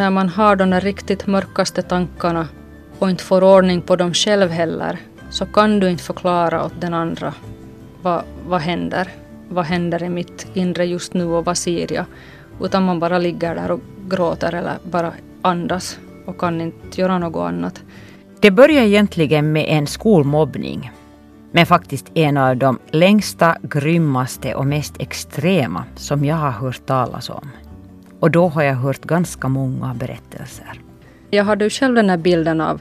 när man har de där riktigt mörkaste tankarna och inte får ordning på dem själv heller, så kan du inte förklara åt den andra vad händer. Vad händer i mitt inre just nu och vad ser jag? Utan man bara ligger där och gråter eller bara andas och kan inte göra något annat. Det börjar egentligen med en skolmobbning. Men faktiskt en av de längsta, grymmaste och mest extrema som jag har hört talas om. Och då har jag hört ganska många berättelser. Jag hade ju själv den här bilden av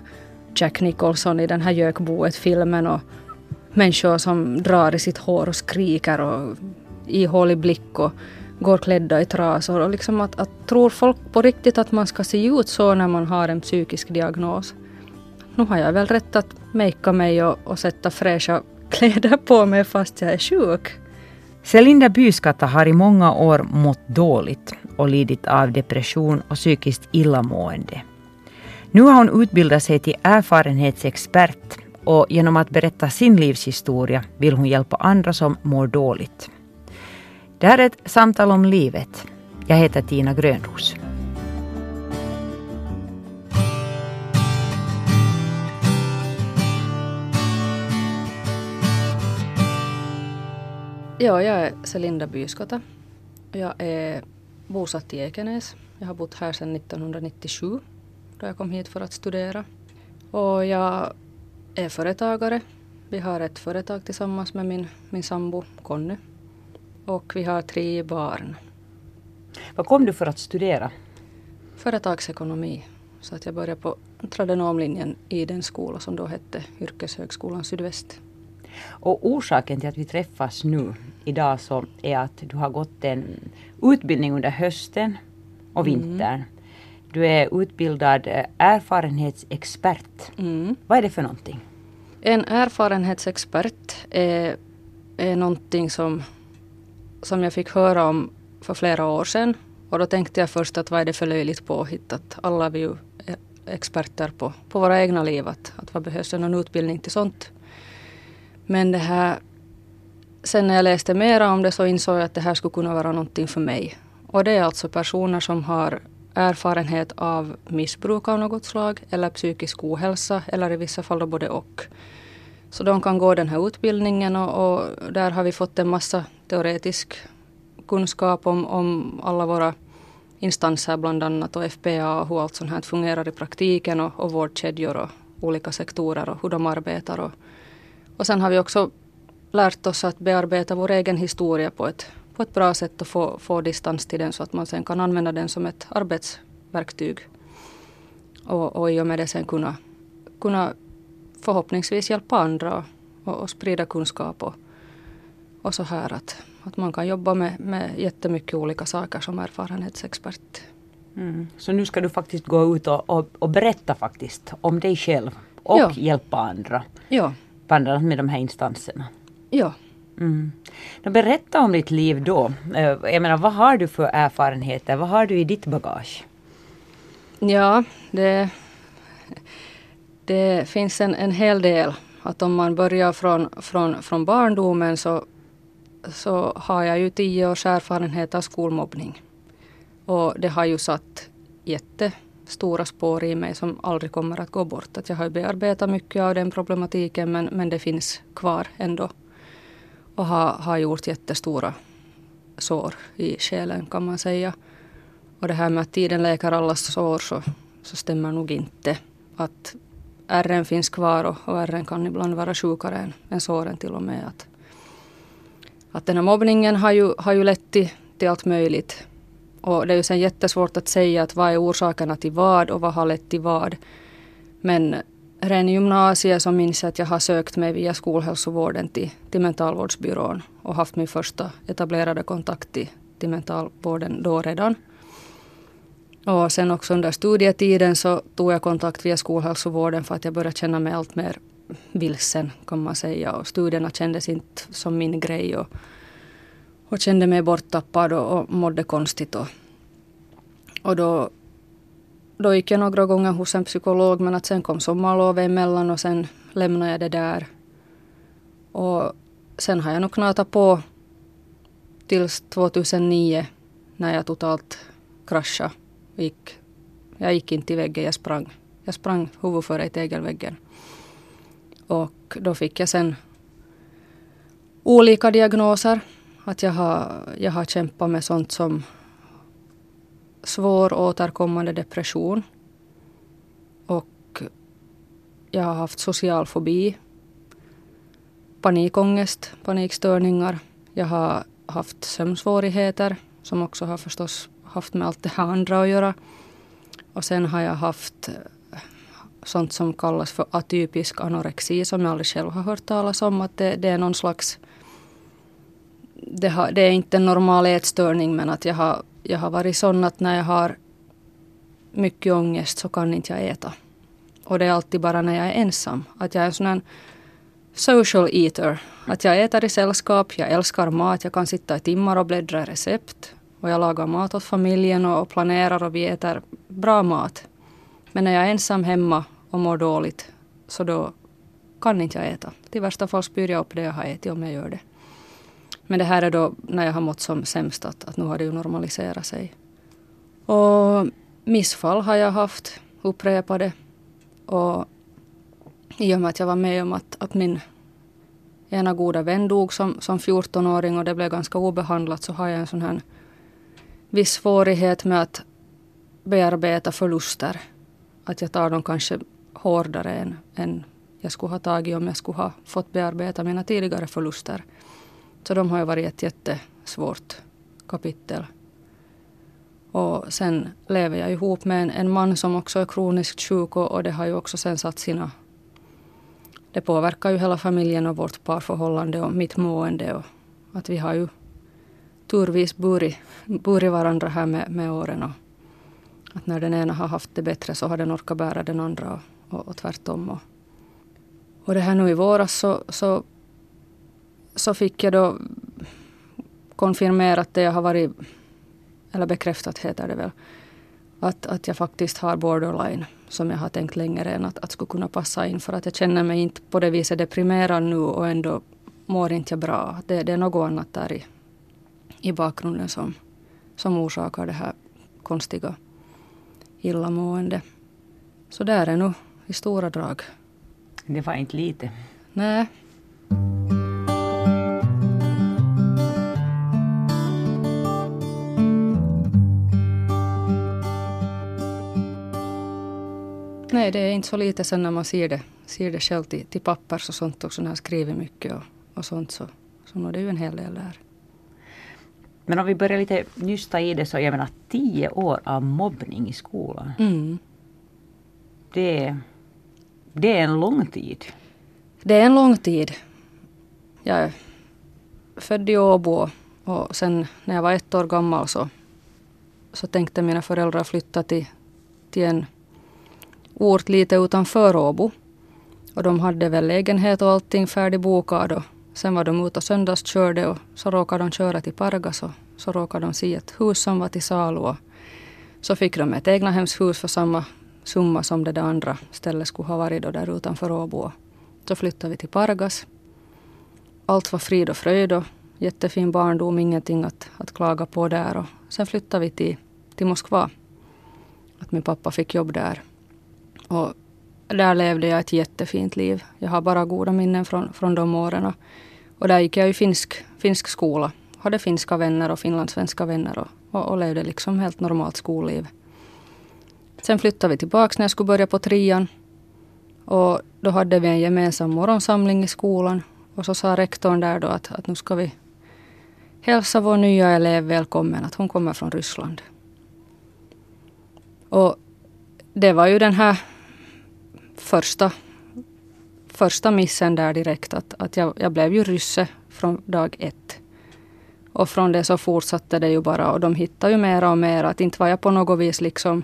Jack Nicholson i den här Gökboet-filmen och människor som drar i sitt hår och skriker och ihålig blick och går klädda i trasor. Och liksom att tror folk på riktigt att man ska se ut så när man har en psykisk diagnos? Nu har jag väl rätt att makea mig och sätta fräscha kläder på mig fast jag är sjuk. Celinda Byskata har i många år mått dåligt och lidit av depression och psykiskt illamående. Nu har hon utbildat sig till erfarenhetsexpert och genom att berätta sin livshistoria vill hon hjälpa andra som mår dåligt. Det här är ett samtal om livet. Jag heter Tiina Grönroos. Ja, jag är Celinda Byskata. Jag är bosatt i Ekenäs. Jag har bott här sedan 1997 då jag kom hit för att studera. Och jag är företagare. Vi har ett företag tillsammans med min sambo Conny. Och vi har 3 barn. Vad kom du för att studera? Företagsekonomi. Så att jag började på tradenomlinjen i den skola som då hette Yrkeshögskolan Sydväst. Och orsaken till att vi träffas nu idag så är att du har gått en utbildning under hösten och vintern. Mm. Du är utbildad erfarenhetsexpert. Mm. Vad är det för någonting? En erfarenhetsexpert är någonting som jag fick höra om för flera år sedan. Och då tänkte jag först att vad är det för löjligt påhitt att alla vi ju är experter på våra egna liv. Att vad behövs en utbildning till sånt. Men det här, sen när jag läste mera om det så insåg jag att det här skulle kunna vara någonting för mig. Och det är alltså personer som har erfarenhet av missbruk av något slag eller psykisk ohälsa eller i vissa fall då både och. Så de kan gå den här utbildningen och där har vi fått en massa teoretisk kunskap om alla våra instanser bland annat och FPA och hur allt sånt här fungerar i praktiken och vårdkedjor och olika sektorer och hur de arbetar och sen har vi också lärt oss att bearbeta vår egen historia på ett bra sätt och få distans till den så att man sen kan använda den som ett arbetsverktyg. Och i och med det sen kunna förhoppningsvis hjälpa andra och sprida kunskap och så här att man kan jobba med jättemycket olika saker som erfarenhetsexpert. Mm. Så nu ska du faktiskt gå ut och berätta faktiskt om dig själv och hjälpa andra. Ja. Vandrat med de här instanserna. Ja. Mm. Berätta om ditt liv då. Jag menar, vad har du för erfarenheter? Vad har du i ditt bagage? Ja, det finns en hel del. Att om man börjar från barndomen så har jag ju 10 års erfarenhet av skolmobbning. Och det har ju satt jättestora spår i mig som aldrig kommer att gå bort. Att jag har bearbetat mycket av den problematiken men det finns kvar ändå. Och har gjort jättestora sår i själen kan man säga. Och det här med att tiden läker alla sår så stämmer nog inte. Att ärren finns kvar och ärren kan ibland vara sjukare än såren till och med. Att den här mobbningen har ju lett till allt möjligt. Och det är ju sen jättesvårt att säga att vad är orsakerna till vad och vad har lett till vad. Men redan i gymnasiet så minns jag att jag har sökt mig via skolhälsovården till mentalvårdsbyrån och haft min första etablerade kontakt till mentalvården då redan. Och sen också under studietiden så tog jag kontakt via skolhälsovården för att jag började känna mig allt mer vilsen kan man säga. Och studierna kändes inte som min grej och kände mig borttappad och mådde konstigt. Och då gick jag några gånger hos en psykolog men att sen kom sommarlovet emellan och sen lämnade jag det där. Och sen har jag nog knatat på tills 2009 när jag totalt kraschade. Gick Jag gick inte i väggen, jag sprang. Jag sprang huvud före i tegelväggen. Och då fick jag sen olika diagnoser. Att jag har kämpat med sånt som svår återkommande depression. Och jag har haft socialfobi, panikångest, panikstörningar. Jag har haft sömnsvårigheter som också har förstås haft med allt det här andra att göra. Och sen har jag haft sånt som kallas för atypisk anorexi som jag aldrig själv har hört talas om. Att det är någon slags... Det är inte en normal ätstörning, men att jag har varit sån att när jag har mycket ångest så kan inte jag äta. Och det är alltid bara när jag är ensam. Att jag är en sån här social eater. Att jag äter i sällskap, jag älskar mat, jag kan sitta i timmar och bläddra i recept. Och jag lagar mat åt familjen och planerar och vi äter bra mat. Men när jag är ensam hemma och mår dåligt så då kan inte jag äta. I värsta fall spyr jag upp det jag har ätit om jag gör det. Men det här är då när jag har mått som sämst att nu har det ju normaliserat sig. Och missfall har jag haft, upprepade. Och i och med att jag var med om att min ena goda vän dog som 14-åring och det blev ganska obehandlat, så har jag en sån här viss svårighet med att bearbeta förluster. Att jag tar dem kanske hårdare än jag skulle ha tagit om jag skulle ha fått bearbeta mina tidigare förluster. Så de har ju varit ett jättesvårt kapitel. Och sen lever jag ihop med en man som också är kroniskt sjuk och det har ju också sen satt sina... Det påverkar ju hela familjen och vårt parförhållande och mitt mående. Och att vi har ju turvis burit varandra här med åren. Och att när den ena har haft det bättre så har den orkat bära den andra och tvärtom. Och det här nu i våras så fick jag då konfirmerat det jag har varit, eller bekräftat heter det väl, att jag faktiskt har borderline, som jag har tänkt längre än att skulle kunna passa in, för att jag känner mig inte på det viset deprimerad nu och ändå mår inte jag bra. Det är något annat där i bakgrunden som orsakar det här konstiga illamående. Så där är nog i stora drag. Det var inte lite. Nej. Nej, det är inte så lite sen när man ser det själv till papper och sånt också, när jag skriver mycket och sånt, så det är ju en hel del där. Men om vi börjar lite nysta i det, så jag menar 10 år av mobbning i skolan. Mm. Det är en lång tid. Det är en lång tid. Jag är född i Åbo och sen när jag var 1 år gammal så tänkte mina föräldrar flytta till en ort lite utanför Åbo. Och de hade väl lägenhet och allting färdigbokad. Och sen var de ute och söndagskörde och så råkade de köra till Pargas. Så råkade de se ett hus som var till salu. Och så fick de ett egnahemshus för samma summa som det där andra stället skulle ha varit då, där utanför Åbo. Så flyttade vi till Pargas. Allt var frid och fröjd och jättefin barndom, ingenting att klaga på där. Och sen flyttade vi till Moskva. Att min pappa fick jobb där. Och där levde jag ett jättefint liv. Jag har bara goda minnen från de åren. Och där gick jag i finsk skola. Hade finska vänner och finlandssvenska vänner. Och levde liksom helt normalt skolliv. Sen flyttade vi tillbaka när jag skulle börja på 3:an. Och då hade vi en gemensam morgonsamling i skolan. Och så sa rektorn där då att nu ska vi hälsa vår nya elev välkommen. Att hon kommer från Ryssland. Och det var ju den här... Första missen där direkt, att jag blev ju rysse från dag 1. Och från det så fortsatte det ju bara, och de hittade ju mera och mera. Att inte var jag på något vis liksom,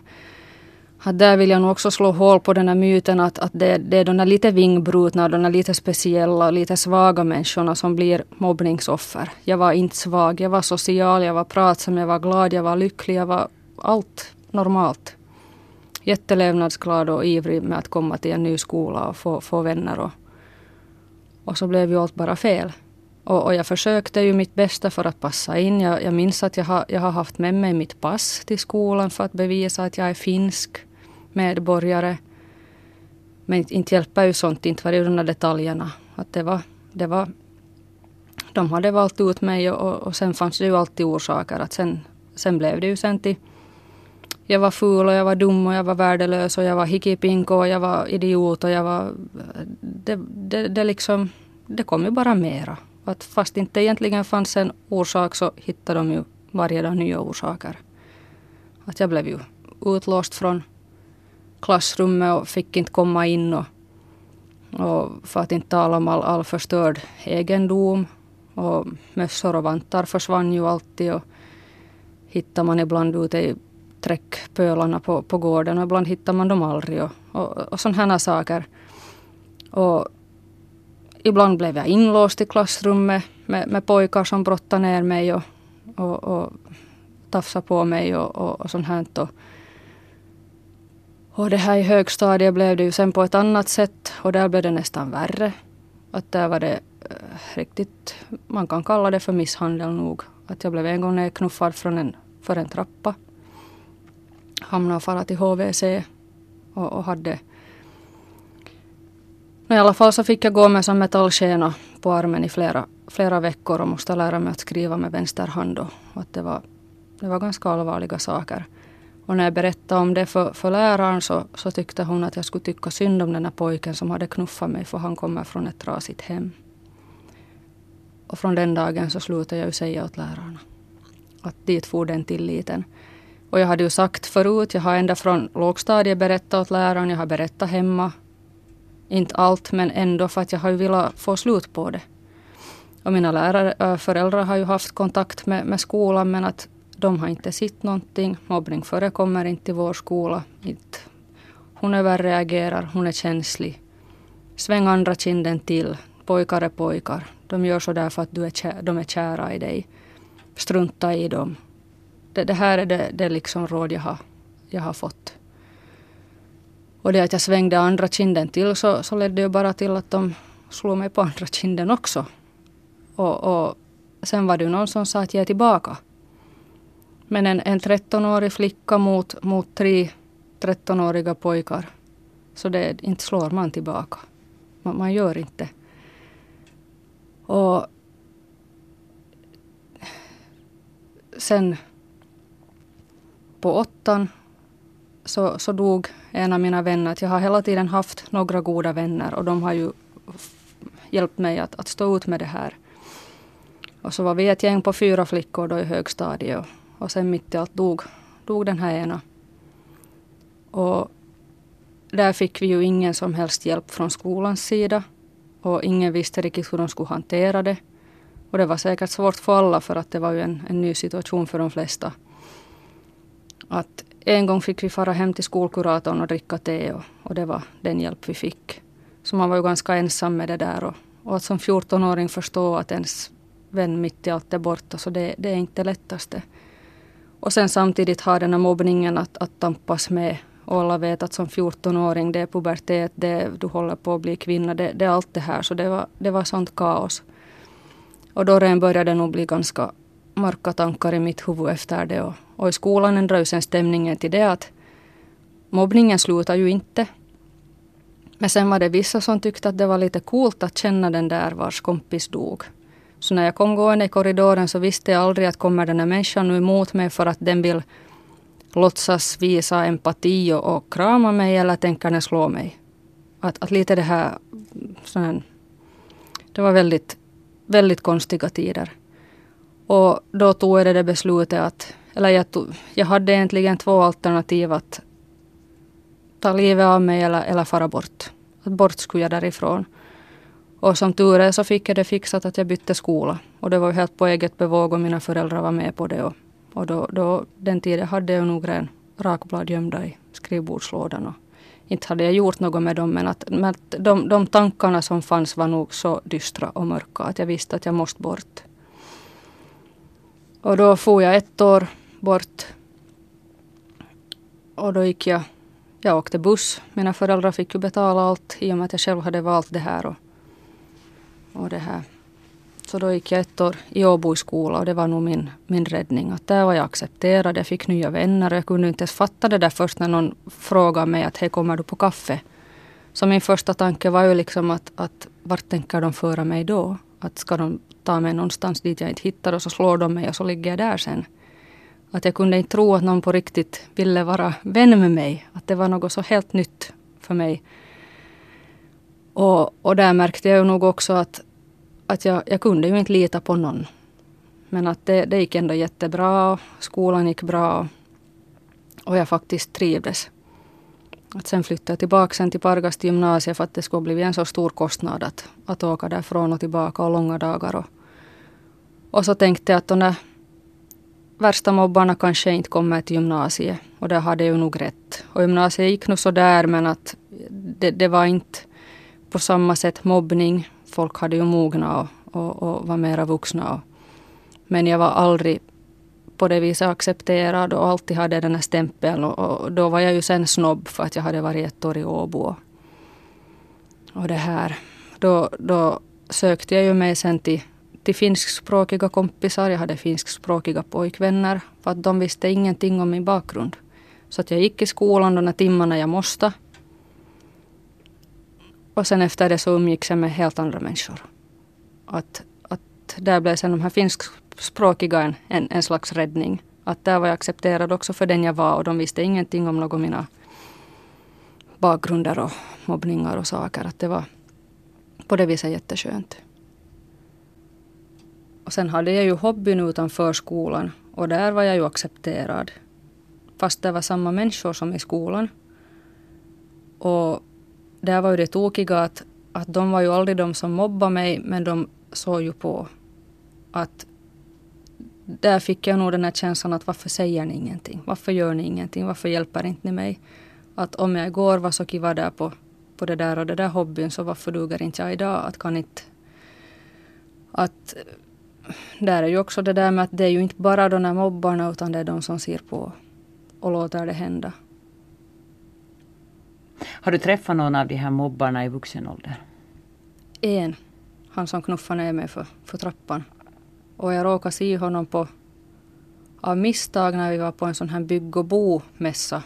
att där vill jag nog också slå hål på den här myten att det är de där lite vingbrutna, de där lite speciella, lite svaga människorna som blir mobbningsoffer. Jag var inte svag, jag var social, jag var pratsam, jag var glad, jag var lycklig, jag var allt normalt. Jättelevnadsglad och ivrig med att komma till en ny skola och få vänner. Och så blev ju allt bara fel. Och jag försökte ju mitt bästa för att passa in. Jag minns att jag har haft med mig mitt pass till skolan för att bevisa att jag är finsk medborgare. Men inte hjälper ju sånt, inte var det de detaljerna. Att det var, de hade valt ut mig och sen fanns det ju alltid orsaker. Att sen blev det ju sen till jag var ful och jag var dum och jag var värdelös och jag var hickipinko och jag var idiot och jag var... Det liksom, det kom ju bara mera. Att fast inte egentligen fanns en orsak så hittade de ju varje dag nya orsaker. Att jag blev ju utlåst från klassrummet och fick inte komma in. Och för att inte tala om all förstörd egendom. Och mössor och vantar försvann ju alltid. Och hittar man ibland ute i träckpölarna på gården. Och ibland hittar man dem aldrig. Och sådana här saker. Och ibland blev jag inlåst i klassrummet med pojkar som brottade ner mig och tafsade på mig och sånt här. Och det här i högstadiet blev det ju sen på ett annat sätt och där blev det nästan värre. Att där var det riktigt, man kan kalla det för misshandel nog. Att jag blev en gång nedknuffad för en trappa. Hamnade och fara till HVC och hade... Men i alla fall så fick jag gå med som metallskena på armen i flera veckor och måste lära mig att skriva med vänster hand. Att det var ganska allvarliga saker. Och när jag berättade om det för läraren så tyckte hon att jag skulle tycka synd om den här pojken som hade knuffat mig för han kommer från ett trasigt hem. Och från den dagen så slutade jag ju säga åt lärarna att dit for den tilliten. Och jag hade ju sagt förut, jag har ända från lågstadiet berättat åt läraren, jag har berättat hemma. Inte allt men ändå för att jag har ju velat få slut på det. Och mina föräldrar har ju haft kontakt med skolan men att de har inte sett någonting. Mobbning förekommer inte i vår skola. Inte. Hon överreagerar, hon är känslig. Sväng andra kinden till. Pojkar är pojkar. De gör så där för att de är kära i dig. Strunta i dem. Det här är det liksom råd jag har fått. Och det att jag svängde andra kinden till så ledde ju bara till att de slog mig på andra kinden också. Och sen var det ju någon som sa att jag är tillbaka. Men en 13-årig flicka mot 3 13-åriga pojkar. Så det inte slår man tillbaka. Man gör inte. Och sen på 8:an så dog en av mina vänner. Att jag har hela tiden haft några goda vänner och de har ju hjälpt mig att stå ut med det här. Och så var vi ett gäng på 4 flickor då i högstadiet. Och sen mitt i allt dog den här ena. Och där fick vi ju ingen som helst hjälp från skolans sida. Och ingen visste riktigt hur de skulle hantera det. Och det var säkert svårt för alla för att det var ju en ny situation för de flesta. Att en gång fick vi fara hem till skolkuratorn och dricka te. Och det var den hjälp vi fick. Så man var ju ganska ensam med det där. Och att som 14-åring förstå att ens vän mitt i allt är borta. Så det är inte det lättaste. Och sen samtidigt har den här mobbningen att tampas med. Och alla vet att som 14-åring, det är pubertet, du håller på att bli kvinna, det är allt det här. Så det var sånt kaos. Och då började det nog bli ganska mörka tankar i mitt huvud efter det. Och i skolan ändrade ju sen stämningen till det att mobbningen slutar ju inte. Men sen var det vissa som tyckte att det var lite coolt att känna den där vars kompis dog. Så när jag kom gående i korridoren så visste jag aldrig att kommer den här människan nu emot mig för att den vill låtsas visa empati och krama mig eller tänker den slå mig. Att lite det här, sån, det var väldigt, väldigt konstiga tider. Och då tog jag det beslutet att, eller jag hade egentligen 2 alternativ att ta livet av mig eller fara bort. Att bort skulle jag därifrån. Och som tur är så fick jag det fixat att jag bytte skola. Och det var helt på eget bevåg och mina föräldrar var med på det. Och då den tiden hade jag nog en rakblad gömda i skrivbordslådan. Och inte hade jag gjort något med dem. Men att de tankarna som fanns var nog så dystra och mörka. Att jag visste att jag måste bort. Och då for jag 1 år bort. Och då gick jag åkte buss. Mina föräldrar fick ju betala allt i och med att jag själv hade valt det här. Och det här. Så då gick jag ett år i Åbo i skola och det var nog min räddning. Att där var jag accepterad, jag fick nya vänner och jag kunde inte ens fatta det där först när någon frågade mig att hej, kommer du på kaffe? Så min första tanke var ju liksom att vart tänker de föra mig då? Att ska de ta mig någonstans dit jag inte hittar och så slår de mig och så ligger jag där sen. Att jag kunde inte tro att någon på riktigt ville vara vän med mig. Att det var något så helt nytt för mig. Och där märkte jag ju nog också att jag kunde ju inte lita på någon. Men att det gick ändå jättebra. Skolan gick bra. Och jag faktiskt trivdes. Att sen flyttade jag tillbaka sen till Pargas gymnasiet för att det skulle bli en så stor kostnad att åka därifrån och tillbaka och långa dagar. Och så tänkte jag att de där värsta mobbarna kanske inte kommer till gymnasiet. Och det hade ju nog rätt. Och gymnasiet gick nog sådär, men att det var inte på samma sätt mobbning. Folk hade ju mogna och var mera vuxna. Men jag var aldrig på det viset accepterad och alltid hade den här stämpeln. Och då var jag ju sen snobb för att jag hade varit ett år i Åbo. Och det här. Då sökte jag ju mig sen till finskspråkiga kompisar. Jag hade finskspråkiga pojkvänner för att de visste ingenting om min bakgrund. Så att jag gick i skolan de timmarna jag måste. Och sen efter det så umgicks jag med helt andra människor. Att där blev sen de här finskspråkiga en slags räddning. Att där var jag accepterad också för den jag var. Och de visste ingenting om någon mina bakgrunder och mobbningar och saker. Att det var på det viset jätteskönt. Och sen hade jag ju hobbyn utanför skolan. Och där var jag ju accepterad. Fast det var samma människor som i skolan. Och där var ju det tokiga att de var ju aldrig de som mobbade mig, men de såg ju på. Att där fick jag nog den här känslan att varför säger ni ingenting? Varför gör ni ingenting? Varför hjälper inte ni mig? Att om jag igår var så kiva där på det där och det där hobbyn, så varför duger inte jag idag? Att kan inte... Att där är ju också det där med att det är ju inte bara de här mobbarna, utan det är de som ser på och låter det hända. Har du träffat någon av de här mobbarna i vuxen ålder? En. Han som knuffade ner mig för trappan. Och jag råkade se honom av misstag när vi var på en sån här bygg- och bo-mässa.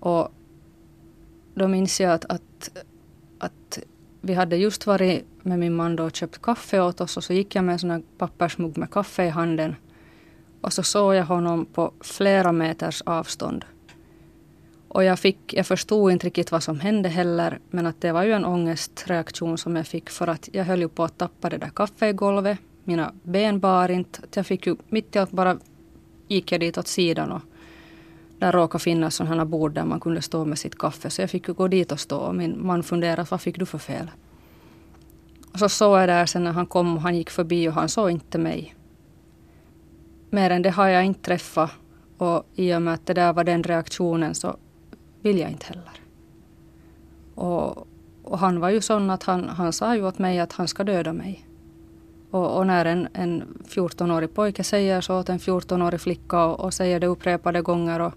Och då minns jag att vi hade just varit med min man då och köpt kaffe åt oss. Och så gick jag med en sån här pappersmugg med kaffe i handen. Och så såg jag honom på flera meters avstånd. Och jag förstod inte riktigt vad som hände heller, men att det var ju en ångestreaktion som jag fick för att jag höll ju på att tappa det där kaffe i golvet. Mina ben bar inte. Jag fick ju mitt i allt bara gick jag dit åt sidan och där råkade finnas sådana här bord där man kunde stå med sitt kaffe. Så jag fick ju gå dit och stå och min man funderade, vad fick du för fel? Och så såg jag där sen när han kom och han gick förbi och han såg inte mig. Mer än det har jag inte träffat, och i och med att det där var den reaktionen så vill jag inte heller. Och han var ju sån att han sa ju åt mig att han ska döda mig. Och när en 14-årig pojke säger så åt en 14-årig flicka och säger det upprepade gånger och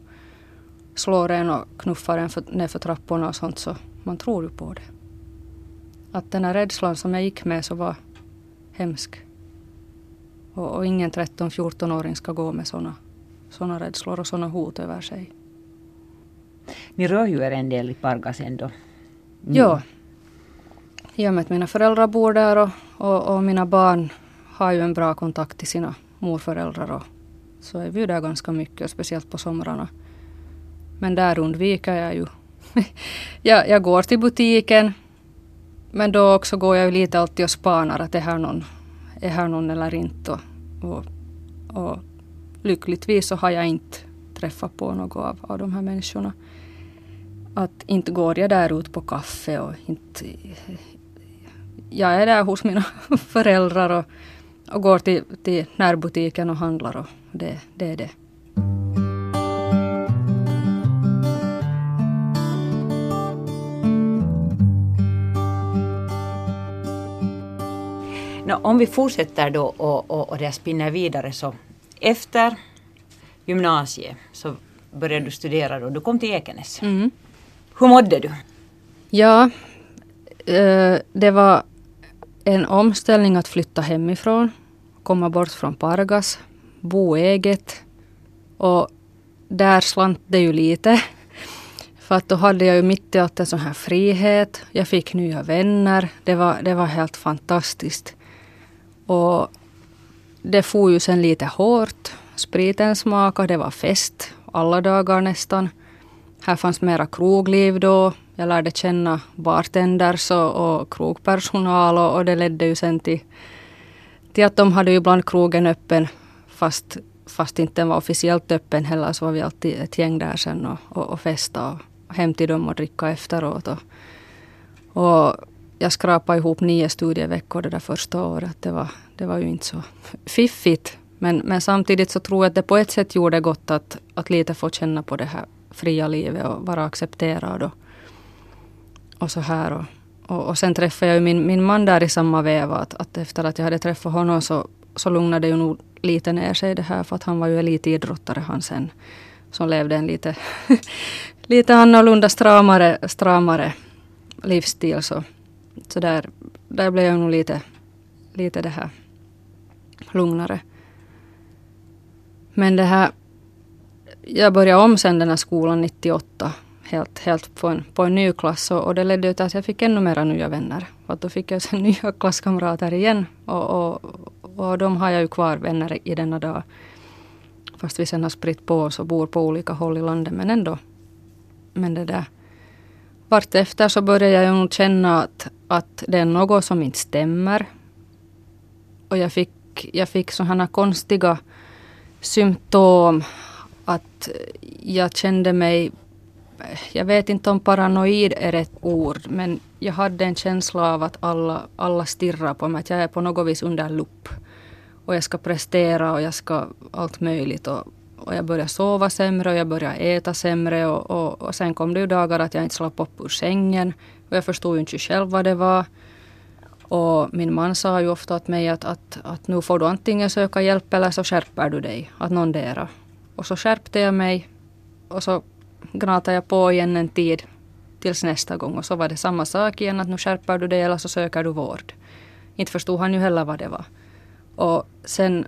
slår en och knuffar en ner för trapporna och sånt, så man tror ju på det. Att den här rädslan som jag gick med så var hemsk. Och ingen 13-14-åring ska gå med såna rädslor och såna hot över sig. Ni rör ju er en del i Pargas ändå. Mm. Ja. I och med att mina föräldrar bor där och mina barn har ju en bra kontakt till sina morföräldrar. Så är vi där ganska mycket, speciellt på somrarna. Men där undviker jag ju. jag går till butiken, men då också går jag ju lite alltid och spanar att är här någon eller inte. Och lyckligtvis så har jag inte träffat på något av de här människorna. Att inte går jag där ut på kaffe och inte... Jag är där hos mina föräldrar och går till närbutiken och handlar. Och det är det. Om vi fortsätter då och det spinner vidare, så efter gymnasiet så började du studera då. Du kom till Ekenäs. Mm. Hur mådde du? Ja, det var En omställning att flytta hemifrån, komma bort från Pargas, bo eget. Och där slant det ju lite. För att då hade jag ju mitt i allt en sån här frihet. Jag fick nya vänner. Det var helt fantastiskt. Och det får ju sen lite hårt. Spriten smakade, det var fest alla dagar nästan. Här fanns mera krogliv då. Jag lärde känna bartenders och krogpersonal och det ledde ju sen till att de hade ju ibland krogen öppen fast inte den var officiellt öppen heller, så var vi alltid ett gäng där sen och festa och hem till dem och dricka efteråt. Och jag skrapade ihop 9 studieveckor det där första året. Det var ju inte så fiffigt. Men samtidigt så tror jag att det på ett sätt gjorde gott att lite få känna på det här fria livet och vara accepterad och så här. Och sen träffade jag ju min man där i samma veva. Att efter att jag hade träffat honom så lugnade ju nog lite ner sig det här, för att han var ju elitidrottare han sen, som levde en lite annorlunda stramare livsstil. Så där blev jag nog lite det här lugnare. Men det här, jag började om sen den här skolan 98, helt på en ny klass. Och det ledde ut att jag fick ännu mera nya vänner. Och då fick jag sen nya klasskamrater igen. Och de har jag ju kvar vänner i denna dag. Fast vi sen har spritt på oss och bor på olika håll i landet. Men ändå. Men det där. Vart efter så började jag nog känna att det är något som inte stämmer. Och jag fick sådana konstiga symptom att jag kände mig, jag vet inte om paranoid är rätt ord, men jag hade en känsla av att alla stirrar på mig, att jag är på något vis under lupp och jag ska prestera och jag ska allt möjligt och jag började sova sämre och jag började äta sämre och sen kom det ju dagar att jag inte slapp upp ur sängen och jag förstod ju inte själv vad det var. Och min man sa ju ofta åt mig att nu får du antingen söka hjälp eller så skärper du dig. Att någondera. Och så skärpte jag mig. Och så gnatade jag på igen en tid. Tills nästa gång. Och så var det samma sak igen. Att nu skärper du dig eller så söker du vård. Inte förstod han ju heller vad det var. Och sen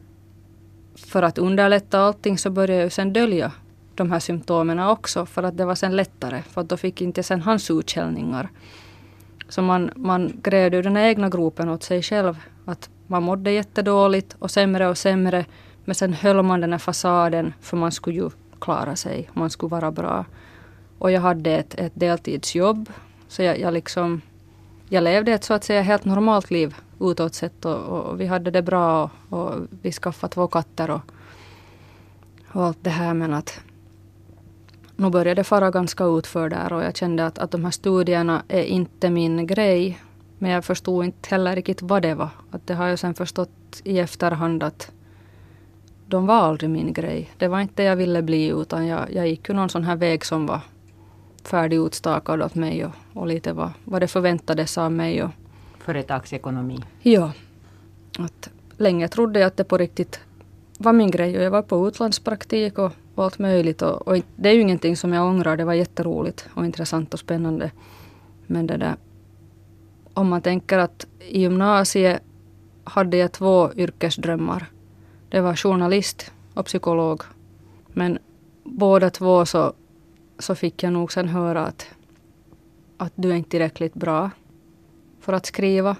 för att underlätta allting så började jag ju sen dölja de här symptomen också. För att det var sen lättare. För att då fick inte sen hans utkällningar. Så man grävde ur den egna gropen åt sig själv. Att man mådde jättedåligt och sämre. Men sen höll man den här fasaden för man skulle ju klara sig. Man skulle vara bra. Och jag hade ett deltidsjobb. Så jag levde ett så att säga helt normalt liv utåt sett. Och vi hade det bra och vi skaffade 2 katter och allt det här. Men att nu började det fara ganska utför där och jag kände att de här studierna är inte min grej. Men jag förstod inte heller riktigt vad det var. Att det har jag sen förstått i efterhand att de var aldrig min grej. Det var inte jag ville bli, utan jag gick ju någon sån här väg som var färdigutstakad åt mig och lite vad det förväntades av mig. Företagsekonomi. Ja. Att länge trodde jag att det på riktigt var min grej och jag var på utlandspraktik och allt möjligt. Och det är ju ingenting som jag ångrar. Det var jätteroligt och intressant och spännande. Men det där, om man tänker att i gymnasiet hade jag 2 yrkesdrömmar. Det var journalist och psykolog. Men båda 2 så fick jag nog sen höra att du är inte tillräckligt bra för att skriva.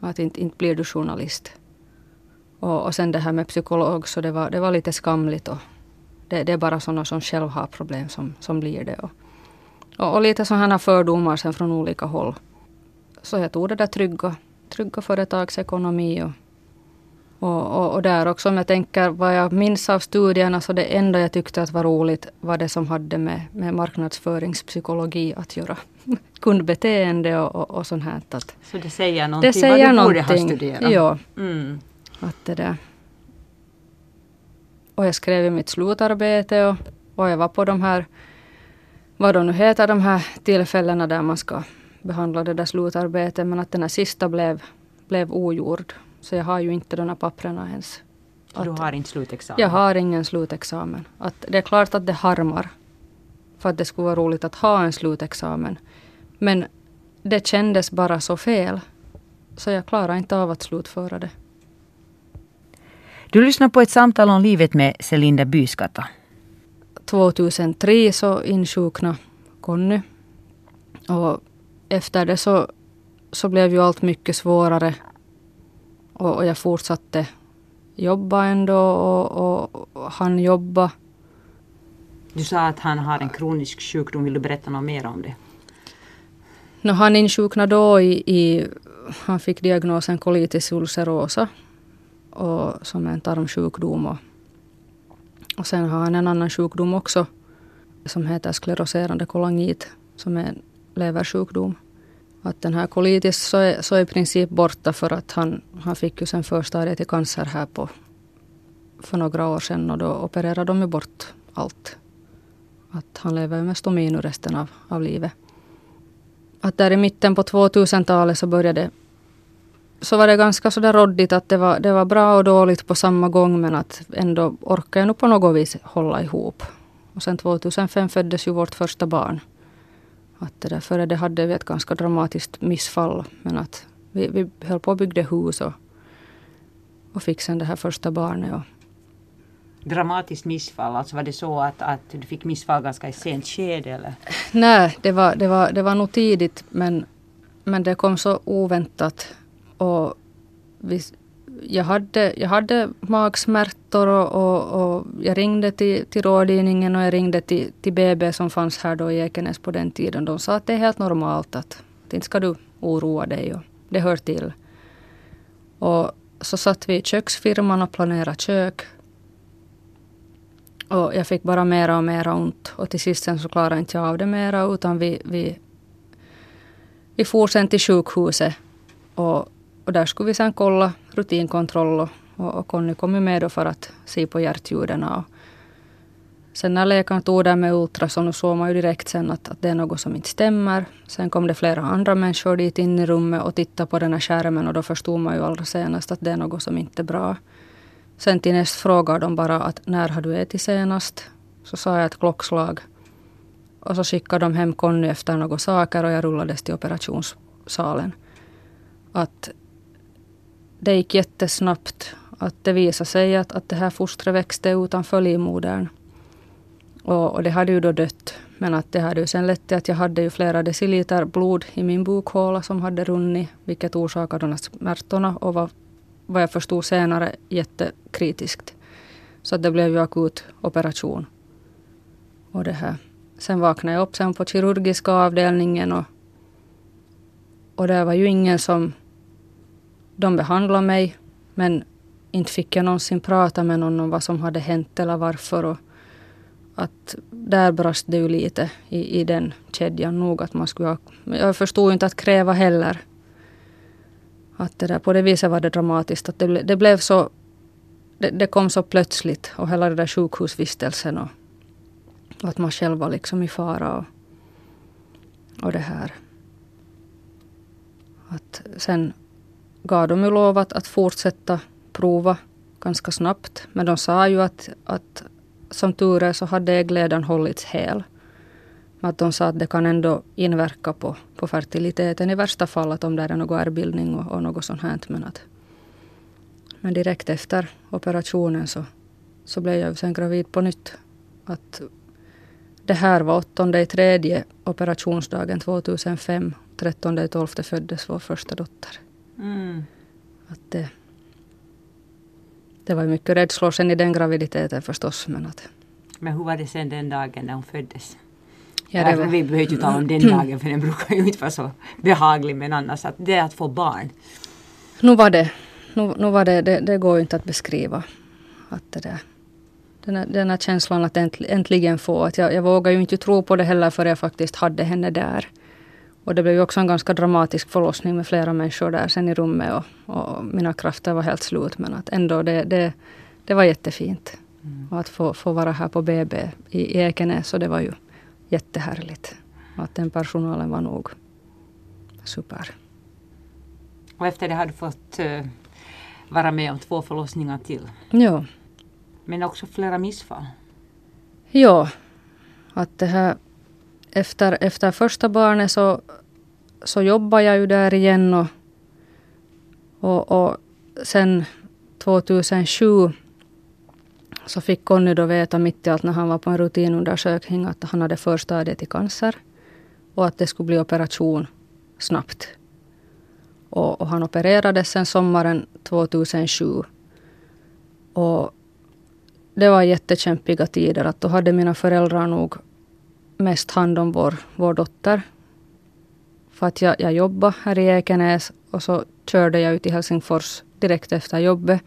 Att inte blir du journalist. Och sen det här med psykolog, så det var lite skamligt. Och det är bara sådana som själv har problem som blir det. Och lite sådana fördomar sen från olika håll. Så jag tog det där trygga företagsekonomi. Och där också, om jag tänker vad jag minns av studierna, så det enda jag tyckte att var roligt var det som hade med marknadsföringspsykologi att göra. Kundbeteende och sånt här. Så det säger någonting, det säger vad du borde ha studerat. Ja. Mm. Att det där. Och jag skrev i mitt slutarbete och jag var på de här, vad de nu heter, de här tillfällena där man ska behandla det där slutarbetet. Men att den här sista blev ogjord. Så jag har ju inte de här papprena ens. Att du har inte slutexamen? Jag har ingen slutexamen. Att det är klart att det harmar. För att det skulle vara roligt att ha en slutexamen. Men det kändes bara så fel. så jag klarar inte av att slutföra det. Du lyssnar på ett samtal om livet med Celinda Byskata. 2003 så insjuknade Conny. Och efter det så blev ju allt mycket svårare. Och jag fortsatte jobba ändå och han jobbade. Du sa att han har en kronisk sjukdom. Vill du berätta något mer om det? No, han insjuknade då han fick diagnosen kolitis ulcerosa. Och som en tarmsjukdom. Och sen har han en annan sjukdom också som heter skleroserande kolangit, som är en leversjukdom. Att den här kolitis så är i princip borta för att han fick ju sen förstadiet i cancer här för några år sedan, och då opererade de ju bort allt. Att han lever med stomin nu resten av livet. Att där i mitten på 2000-talet så var det ganska sådär råddigt att det var bra och dåligt på samma gång, men att ändå orkar jag nog på något vis hålla ihop. Och sen 2005 föddes ju vårt första barn. Att det där, före det hade vi ett ganska dramatiskt missfall, men att vi höll på att bygga hus och fick sen det här första barnet. Dramatiskt missfall, alltså var det så att du fick missfall ganska i sent skede eller? Nej, det var nog tidigt, men det kom så oväntat. Och jag hade magsmärtor och jag ringde till rådgivningen och jag ringde till BB som fanns här då i Ekenäs på den tiden. De sa att det är helt normalt, att inte ska du oroa dig och det hör till. Och så satt vi i köksfirman och planerade kök. Och jag fick bara mera och mera ont, och till sist sen så klarade inte jag av det mera, utan vi for sen till sjukhuset. Och där skulle vi sen kolla rutinkontroll, och Conny kom ju med då för att se på hjärtljuden. Sen när läkaren tog det med ultrason såg man ju direkt sen att det är något som inte stämmer. Sen kom det flera andra människor dit in i rummet och tittade på den här skärmen, och då förstod man ju allra senast att det är något som inte är bra. Sen till näst frågade de bara att när har du ätit senast? Så sa jag ett klockslag. Och så skickade de hem Conny efter några saker och jag rullades till operationssalen. Att det gick jättesnabbt, att det visade sig att det här fostret växte utanför livmodern. Och det hade ju då dött. Men att det hade ju sen lett till att jag hade ju flera deciliter blod i min bukhåla som hade runnit, vilket orsakade de här smärtorna och vad jag förstod senare jättekritiskt. Så det blev ju akut operation. Och det här. Sen vaknade jag upp sen på kirurgiska avdelningen och det var ju ingen som de behandlade mig, men inte fick jag någonsin prata med någon om vad som hade hänt eller varför. Och att där brast det ju lite i den kedjan nog att man skulle ha, jag förstod ju inte att kräva heller. Att det där, på det viset var det dramatiskt, att det blev så, det kom så plötsligt, och hela den där sjukhusvistelsen och att man själv var liksom i fara och det här. Att sen gav de ju lov att fortsätta prova ganska snabbt. Men de sa ju att som tur är så hade äggledan hållits hel. Att de sa att det kan ändå inverka på fertiliteten i värsta fall. Att om det är någon ärrbildning och något sånt här. Men direkt efter operationen så blev jag sen gravid på nytt. Att det här var 8/3 operationsdagen 2005. 13/12 föddes vår första dotter. Mm. Att det var mycket rädslor sen i den graviditeten förstås. Men hur var det sen den dagen när hon föddes? Ja, det var... Vi behöver ju tala om den dagen, för den brukar ju inte vara så behaglig. Men annars, att det att få barn. Nu var det går ju inte att beskriva. Att det där. Den här känslan att äntligen få. Att jag vågar ju inte tro på det heller, för jag faktiskt hade henne där. Och det blev ju också en ganska dramatisk förlossning med flera människor där sen i rummet. Och mina krafter var helt slut. Men att ändå det var jättefint. Mm. Och att få vara här på BB i Ekenäs. Så det var ju jättehärligt. Och att den personalen var nog super. Och efter det hade du fått vara med om 2 förlossningar till. Ja. Men också flera missfall. Ja. Att det här... Efter första barnet så jobbade jag ju där igen, och Och sen 2007 så fick Conny då veta mitt i allt när han var på en rutinundersökning att han hade förstadiet i cancer och att det skulle bli operation snabbt. Och han opererades sen sommaren 2007. Och det var jättekämpiga tider. Att då hade mina föräldrar nog mest hand om vår dotter. För att jag jobbade här i Ekenäs och så körde jag ut i Helsingfors direkt efter jobbet.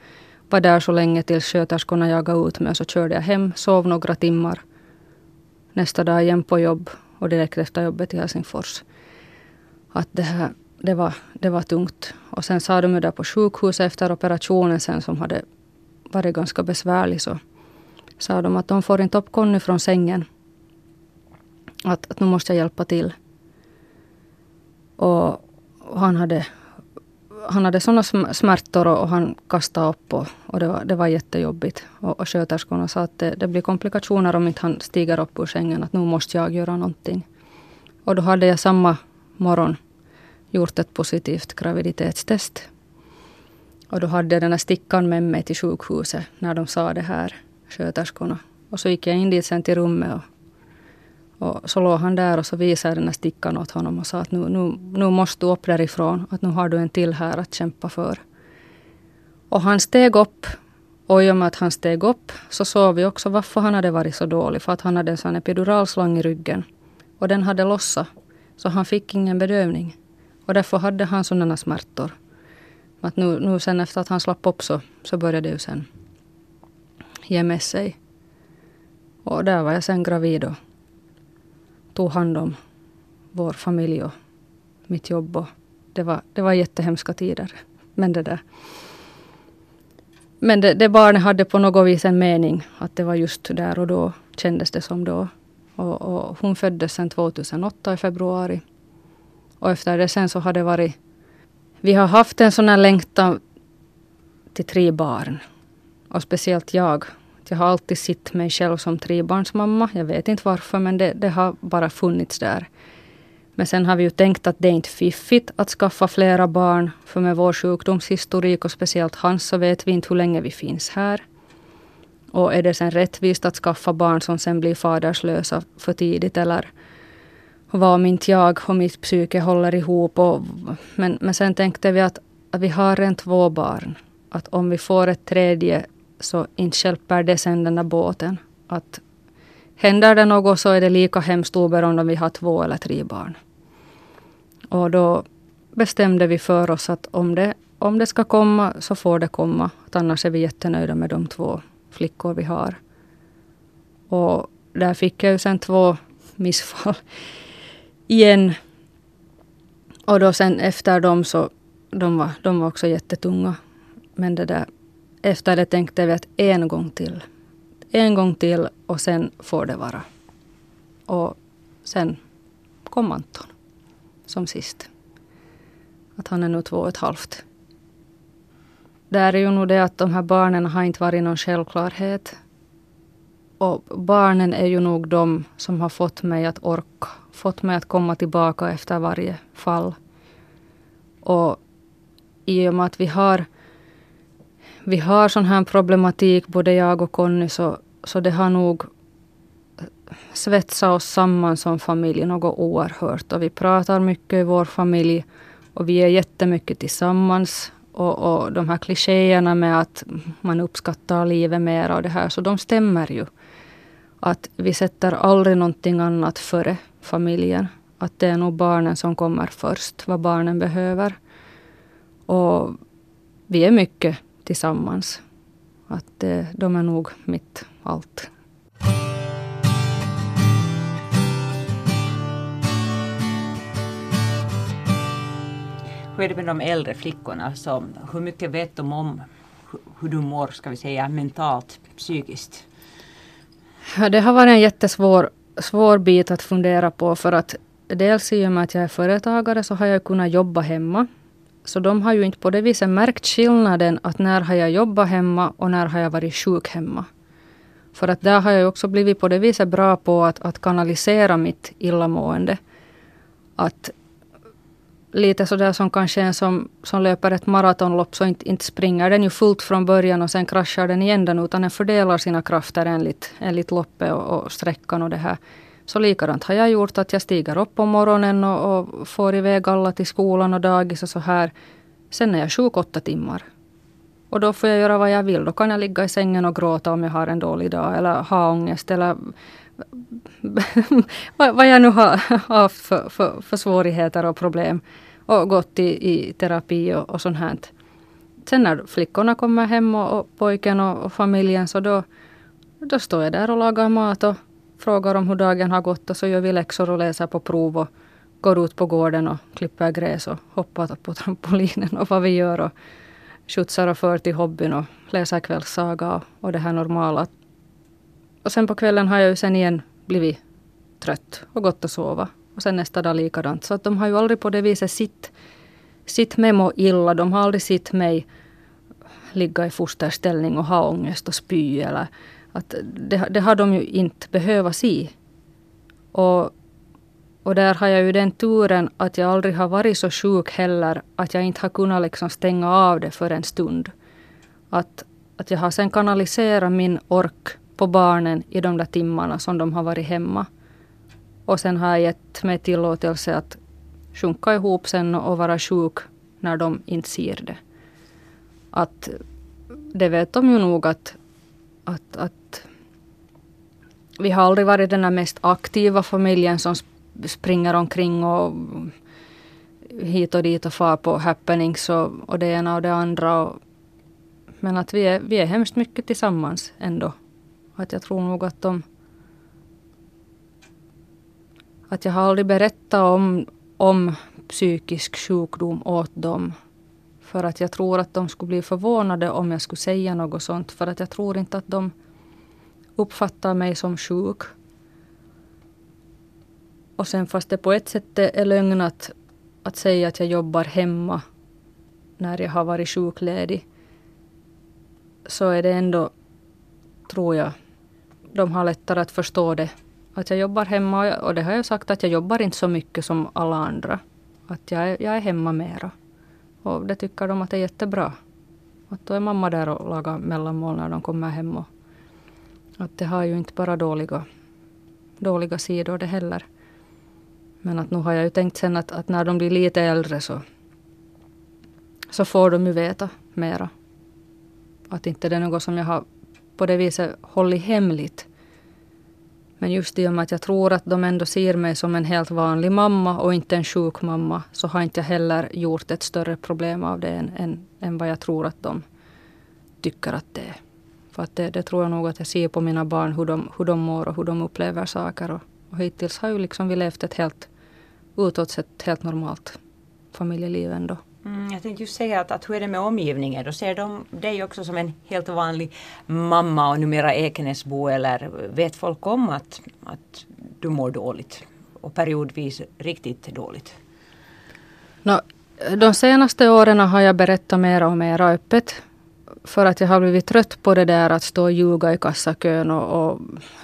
Var där så länge tills sköterskorna jagade ut mig. Så körde jag hem, sov några timmar. Nästa dag igen på jobb och direkt efter jobbet i Helsingfors. Att det var tungt. Och sen sa de mig där på sjukhuset efter operationen sen som hade varit ganska besvärlig, så sa de att de får inte upp Conny från sängen. Att nu måste jag hjälpa till. Och han hade sådana smärtor och han kastade upp och det var jättejobbigt. Och sköterskorna sa att det blir komplikationer om inte han stiger upp ur sängen, att nu måste jag göra någonting. Och då hade jag samma morgon gjort ett positivt graviditetstest. Och då hade jag den här stickan med mig till sjukhuset när de sa det här, sköterskorna. Och så gick jag in dit sen till rummet och så låg han där och så visade den här stickan åt honom och sa att nu måste du upp därifrån, att nu har du en till här att kämpa för. Och han steg upp och i och med att han steg upp så såg vi också varför han hade varit så dålig, för att han hade en sån epiduralslang i ryggen och den hade lossat så han fick ingen bedövning. Och därför hade han sådana smärtor. Att nu sen efter att han slapp upp så började det ju sen ge med sig. Och där var jag sen gravid och tog hand om vår familj och mitt jobb. Och det var jättehemska tider. Men det barnet hade på något vis en mening. Att det var just där och då kändes det som då. Och hon föddes sen 2008 i februari. Och efter det sen så har det varit... Vi har haft en sån här längtan till tre barn. Och speciellt jag. Jag har alltid sett mig själv som trebarnsmamma. Jag vet inte varför, men det har bara funnits där. Men sen har vi ju tänkt att det är inte fiffigt att skaffa flera barn. För med vår sjukdomshistorik och speciellt hans så vet vi inte hur länge vi finns här. Och är det sen rättvist att skaffa barn som sen blir faderslösa för tidigt eller... Vad om inte jag och mitt psyke håller ihop. Men sen tänkte vi att vi har en två barn. Att om vi får ett tredje så inte hjälper det sen den där båten. Att händer det något så är det lika hemskt oberoende om vi har två eller tre barn. Och då bestämde vi för oss att om det ska komma så får det komma. Att annars är vi jättenöjda med de två flickor vi har. Och där fick jag ju sen två missfall igen. Och då sen efter dem så de var också jättetunga. Men efter det tänkte vi att en gång till och sen får det vara. Och sen kom Anton som sist. Att han är nu 2,5. Där är ju nog det att de här barnen har inte varit någon självklarhet. Och barnen är ju nog de som har fått mig att orka. Fått mig att komma tillbaka efter varje fall. Och i och med att vi har sån här problematik, både jag och Conny, så det har nog svetsat oss samman som familj något oerhört. Och vi pratar mycket i vår familj och vi är jättemycket tillsammans. Och de här klichéerna med att man uppskattar livet mer och det här, så de stämmer ju. Att vi sätter aldrig någonting annat före familjen. Att det är nog barnen som kommer först, vad barnen behöver. Och vi är mycket tillsammans. Att de är nog mitt allt. Hur är det med de äldre flickorna? Så hur mycket vet de om hur du mår, ska vi säga, mentalt, psykiskt? Det har varit en jättesvår bit att fundera på, för att dels i och med att jag är företagare så har jag kunnat jobba hemma. Så de har ju inte på det viset märkt skillnaden att när har jag jobbat hemma och när har jag varit sjuk hemma. För att där har jag också blivit på det viset bra på att kanalisera mitt illamående. Att lite sådär som kanske en som löper ett maratonlopp, så inte springer den ju fullt från början och sen kraschar den i änden, utan den fördelar sina krafter enligt loppet och sträckan och det här. Så likadant har jag gjort, att jag stiger upp på morgonen och får iväg alla till skolan och dagis och så här. Sen är jag sjuk 8 timmar. Och då får jag göra vad jag vill. Då kan jag ligga i sängen och gråta om jag har en dålig dag. Eller ha ångest. Eller vad jag nu har för svårigheter och problem. Och gått i terapi och sånt här. Sen när flickorna kommer hem och pojken och familjen. Så då står jag där och lagar mat och frågar om hur dagen har gått. Och så gör vi läxor och läser på prov. Och går ut på gården och klipper gräs. Och hoppar på trampolinen och vad vi gör. Och skjutsar och för till hobbyn och läser kvällssaga och det här normala. Och sen på kvällen har jag ju sen igen blivit trött och gått och sova. Och sen nästa dag likadant. Så att de har ju aldrig på det viset sitt med må illa. De har aldrig sitt mig ligga i fosterställning och ha ångest och spy. Eller att det har de ju inte behövas i. Och där har jag ju den turen att jag aldrig har varit så sjuk heller, att jag inte har kunnat liksom stänga av det för en stund. Att jag har sen kanaliserat min ork på barnen i de där timmarna som de har varit hemma. Och sen har jag gett mig tillåtelse att sjunka ihop sen och vara sjuk när de inte ser det. Att det vet de ju nog att vi har aldrig varit den där mest aktiva familjen som springer omkring och hit och dit och far på happenings och det ena och det andra. Men att vi är hemskt mycket tillsammans ändå. Att jag tror nog att att jag har aldrig berättat om psykisk sjukdom åt dem. För att jag tror att de skulle bli förvånade om jag skulle säga något sånt. För att jag tror inte att de uppfattar mig som sjuk. Och sen fast det på ett sätt är lögn att säga att jag jobbar hemma när jag har varit sjukledig, så är det ändå, tror jag, de har lättare att förstå det. Att jag jobbar hemma, och det har jag sagt, att jag jobbar inte så mycket som alla andra. Att jag är hemma mera. Och det tycker de att det är jättebra. Att då är mamma där och lagar mellanmål när de kommer hem. Och att det har ju inte bara dåliga sidor det heller. Men att nu har jag ju tänkt sen att när de blir lite äldre så får de ju veta mera. Att inte det är något som jag har på det viset hållit hemligt. Men just i och med att jag tror att de ändå ser mig som en helt vanlig mamma och inte en sjuk mamma, så har inte jag heller gjort ett större problem av det än vad jag tror att de tycker att det är. För att det tror jag nog att jag ser på mina barn, hur de mår och hur de upplever saker. Och hittills har ju liksom vi levt ett helt, utåt sett, helt normalt familjeliv ändå. Jag tänkte just säga att hur är det med omgivningen? Då ser de dig också som en helt vanlig mamma och numera Ekenäsbo, eller vet folk om att du mår dåligt och periodvis riktigt dåligt? De senaste åren har jag berättat mer och mer öppet. För att jag har blivit trött på det där att stå och ljuga i kassakön och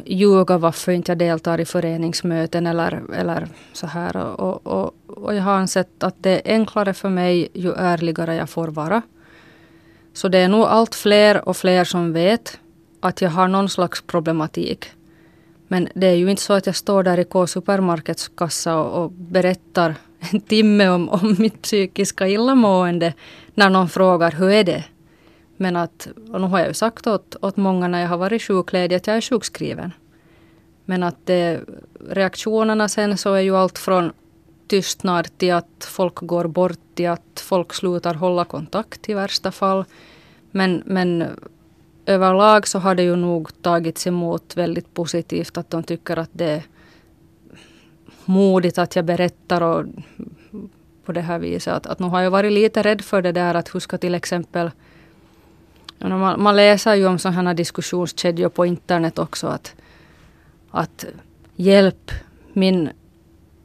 ljuga varför inte jag deltar i föreningsmöten eller så här. Och jag har ansett att det är enklare för mig ju ärligare jag får vara. Så det är nog allt fler och fler som vet att jag har någon slags problematik. Men det är ju inte så att jag står där i K-supermarkets kassa och berättar en timme om mitt psykiska illamående när någon frågar hur är det. Men att, och nu har jag ju sagt åt många när jag har varit sjukledig att jag är sjukskriven. Men att reaktionerna sen så är ju allt från tystnad till att folk går bort, till att folk slutar hålla kontakt i värsta fall. Men överlag så har det ju nog tagits emot väldigt positivt, att de tycker att det är modigt att jag berättar och på det här viset. Att nu har jag varit lite rädd för det där att huska till exempel. Man läser ju om sådana här diskussionskedjor på internet också. Att hjälp,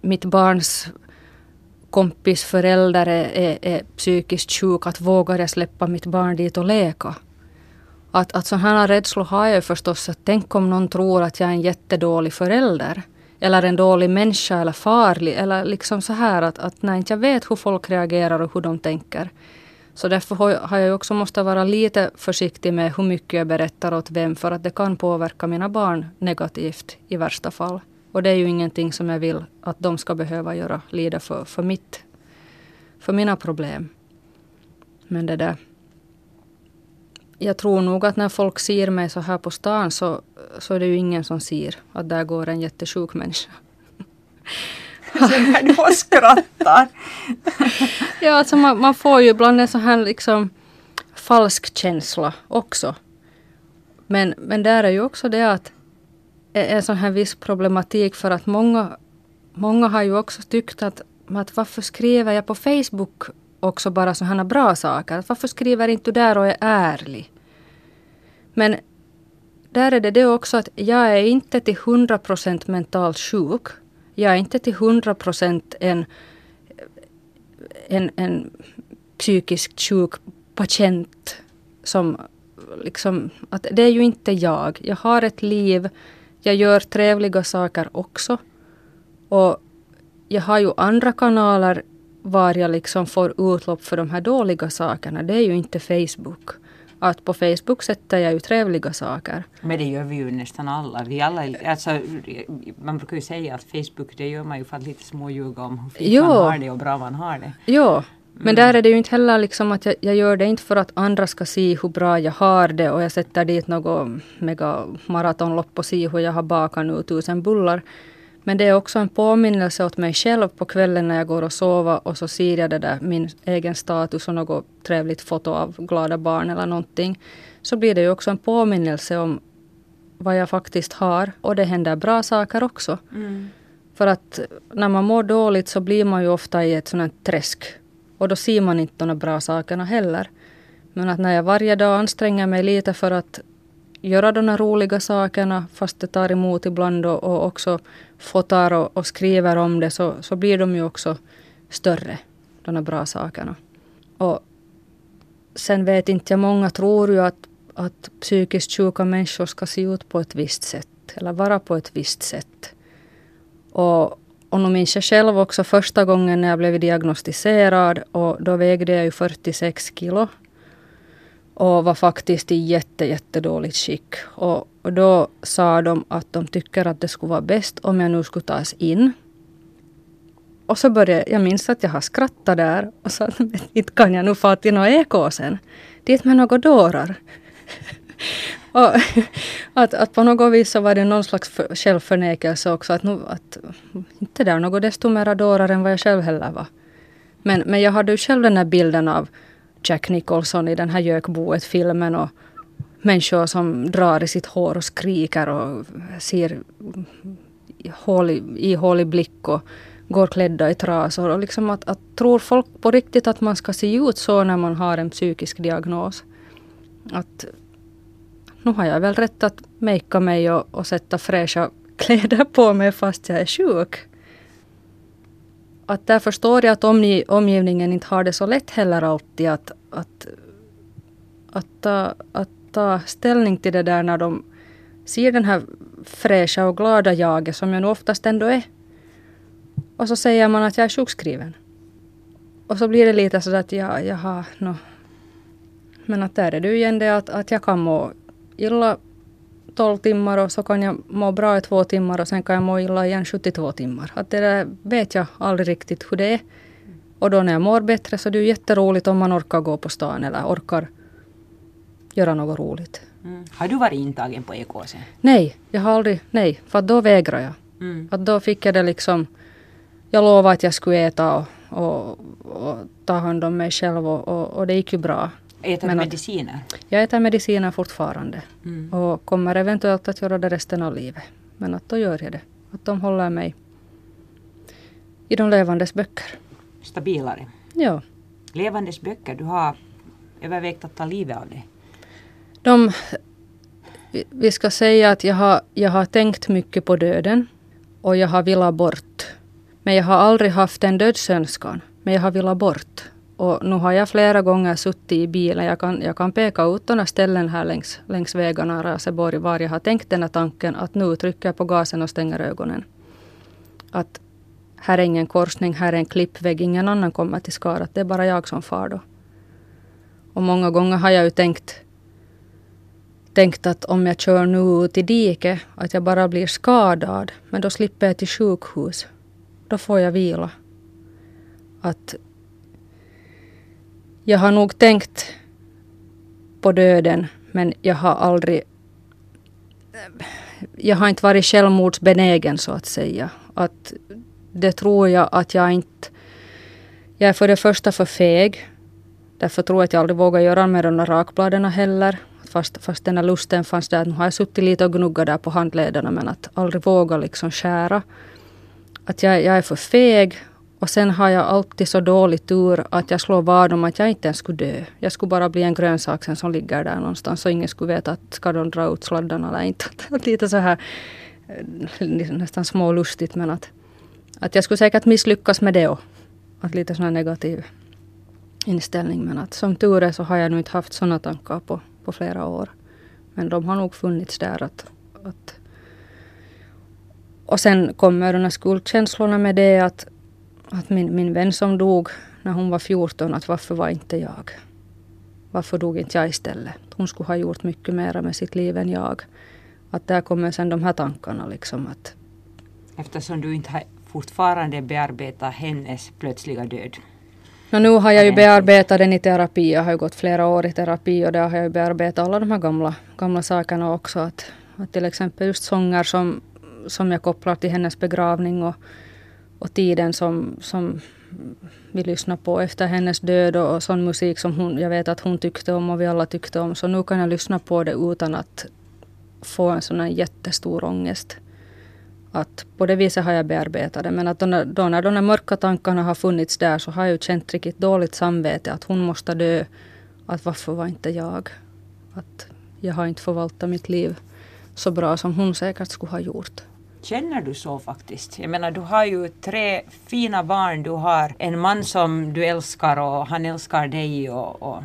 mitt barns kompis förälder är psykiskt sjuk. Att vågar jag släppa mitt barn dit och leka? Att sådana här rädslor har jag förstås. Att tänk om någon tror att jag är en jättedålig förälder. eller en dålig människa eller farlig. Eller liksom så här att när inte jag vet hur folk reagerar och hur de tänker. Så därför har jag också måste vara lite försiktig med hur mycket jag berättar åt vem. För att det kan påverka mina barn negativt i värsta fall. Och det är ju ingenting som jag vill att de ska behöva göra, lida för mina problem. Men det där. Jag tror nog att när folk ser mig så här på stan så är det ju ingen som ser att där går en jättesjuk människa. Du skrattar. Ja, alltså man får ju ibland en sån här liksom falsk känsla också. Men där är ju också det att en sån här viss problematik för att många har ju också tyckt att varför skriver jag på Facebook också bara så här bra saker? Att varför skriver inte du där och är ärlig? Men där är det också att jag är inte till 100% mentalt sjuk. Jag är inte till 100% en psykiskt sjuk patient som liksom, att det är ju inte jag. Jag har ett liv. Jag gör trevliga saker också. Och jag har ju andra kanaler var jag liksom får utlopp för de här dåliga sakerna. Det är ju inte Facebook. Att på Facebook sätter jag ju trevliga saker. Men det gör vi ju nästan alla. Vi alla alltså, man brukar ju säga att Facebook, det gör man ju för att lite småljuga om hur fint man har det och bra man har det. Ja, men där är det ju inte heller liksom att jag gör det inte för att andra ska se hur bra jag har det. Och jag sätter dit något mega maratonlopp och se hur jag har bakat nu 1000 bullar. Men det är också en påminnelse åt mig själv på kvällen när jag går och sover och så ser jag det där, min egen status och något trevligt foto av glada barn eller någonting. Så blir det ju också en påminnelse om vad jag faktiskt har, och det händer bra saker också. Mm. För att när man mår dåligt så blir man ju ofta i ett sånt här träsk och då ser man inte de bra sakerna heller. Men att när jag varje dag anstränger mig lite för att göra de här roliga sakerna fast det tar emot ibland och också fotar och skriver om det så blir de ju också större, de här bra sakerna. Och sen vet inte jag, många tror ju att psykiskt sjuka människor ska se ut på ett visst sätt eller vara på ett visst sätt. Och nu minns jag själv också första gången när jag blev diagnostiserad, och då vägde jag ju 46 kilo. Och var faktiskt i jättedåligt skick. Och då sa de att de tycker att det skulle vara bäst om jag nu skulle tas in. Och så började jag minns att jag har skrattat där. Och sa att inte kan jag nu få till någon EK sen. Det är med några dårar. Och att på något vis så var det någon slags självförnekelse också. Att inte där något desto mera dårar än vad jag själv heller var. Men jag hade ju själv den här bilden av Jack Nicholson i den här Gökboet-filmen, och människor som drar i sitt hår och skriker och ser ihål i blick och går klädda i trasor. Och liksom att tror folk på riktigt att man ska se ut så när man har en psykisk diagnos? Att nu har jag väl rätt att makea mig och sätta fräscha kläder på mig fast jag är sjuk. Att där förstår jag att omgivningen inte har det så lätt heller alltid att ta ställning till det där när de ser den här fräscha och glada jaget som jag nu oftast ändå är. Och så säger man att jag är sjukskriven. Och så blir det lite så att jag har no. Men att där är det ju igen det att jag kan må illa 12 timmar och så kan jag må bra i 2 timmar och sen kan jag må illa igen 72 timmar. Att det där vet jag aldrig riktigt hur det är. Och då när jag mår bättre så det är ju jätteroligt om man orkar gå på stan eller orkar göra något roligt. Mm. Har du varit intagen på EK sen? Nej, jag har aldrig. Nej, för att då vägrar jag. Mm. Att då fick jag det liksom, jag lovade att jag skulle äta och ta hand om mig själv och det gick ju bra. Äter du mediciner? Jag äter mediciner fortfarande. Mm. Och kommer eventuellt att göra det resten av livet. Men att då gör jag det. Att de håller mig i de levandes böcker. Stabilare? Ja. Levandes böcker, du har övervägt att ta livet av det? Vi ska säga att jag har tänkt mycket på döden. Och jag har villat bort. Men jag har aldrig haft en dödsönskan. Men jag har villat bort. Och nu har jag flera gånger suttit i bilen. Jag kan peka ut de här ställen här längs vägarna i Röseborg var jag har tänkt den här tanken att nu trycker jag på gasen och stänger ögonen. att här är ingen korsning, här är en klippvägg, ingen annan kommer till skada. Det är bara jag som far då. Och många gånger har jag ju tänkt att om jag kör nu ut i diket, att jag bara blir skadad. Men då slipper jag till sjukhus. Då får jag vila. Att jag har nog tänkt på döden, men jag har inte varit självmordsbenägen så att säga. Att det tror jag att jag inte... Jag är för det första för feg. Därför tror jag att jag aldrig vågar göra med de där rakbladerna heller. Fast den här lusten fanns där. Nu har jag suttit lite och gnuggat där på handledarna. Men att aldrig våga liksom skära. Att jag är för feg. Och sen har jag alltid så dålig tur att jag slår vad om att jag inte ens skulle dö. Jag skulle bara bli en grönsak sen som ligger där någonstans. Så ingen skulle veta att ska de dra ut sladdarna eller inte. Lite så här nästan smålustigt. Men att jag skulle säkert misslyckas med det. Att lite sån här negativ inställning. Men att som tur är så har jag nu inte haft såna tankar på flera år. Men de har nog funnits där att. Och sen kommer de här skuldkänslorna med det att min vän som dog när hon var 14, att varför var inte jag? Varför dog inte jag istället? Hon skulle ha gjort mycket mer med sitt liv än jag. Att där kommer sen de här tankarna liksom att... Eftersom du inte har fortfarande bearbetat hennes plötsliga död. Nu har jag ju bearbetat den i terapi. Jag har ju gått flera år i terapi och där har jag ju bearbetat alla de här gamla sakerna också. Att till exempel just sånger som jag kopplar till hennes begravning och tiden som vi lyssnar på efter hennes död och sån musik som jag vet att hon tyckte om och vi alla tyckte om. Så nu kan jag lyssna på det utan att få en sån här jättestor ångest. Att på det viset har jag bearbetat det. Men att när de mörka tankarna har funnits där så har jag ju känt riktigt dåligt samvete. Att hon måste dö. Att varför var inte jag? Att jag har inte förvaltat mitt liv så bra som hon säkert skulle ha gjort. Känner du så faktiskt? Jag menar, du har ju 3 fina barn. Du har en man som du älskar och han älskar dig. Och...